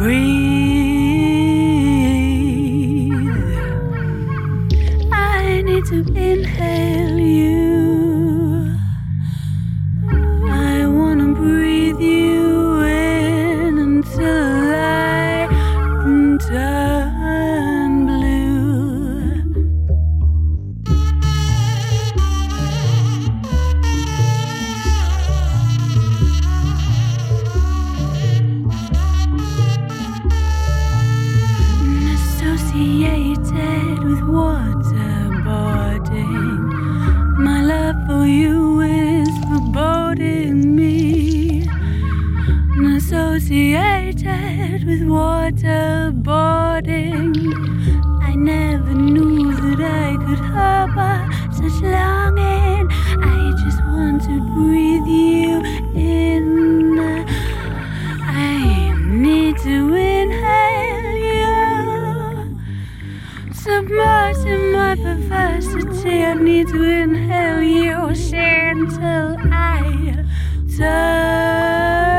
breathe. I need to inhale you. I wanna breathe you in until I turn blue. Associated with waterboarding, my love for you is foreboding me. Associated with waterboarding, I never knew that I could harbor such longing. I just want to breathe you in. I need to inhale you, submerged in my perversity. I need to inhale you, share until I turn.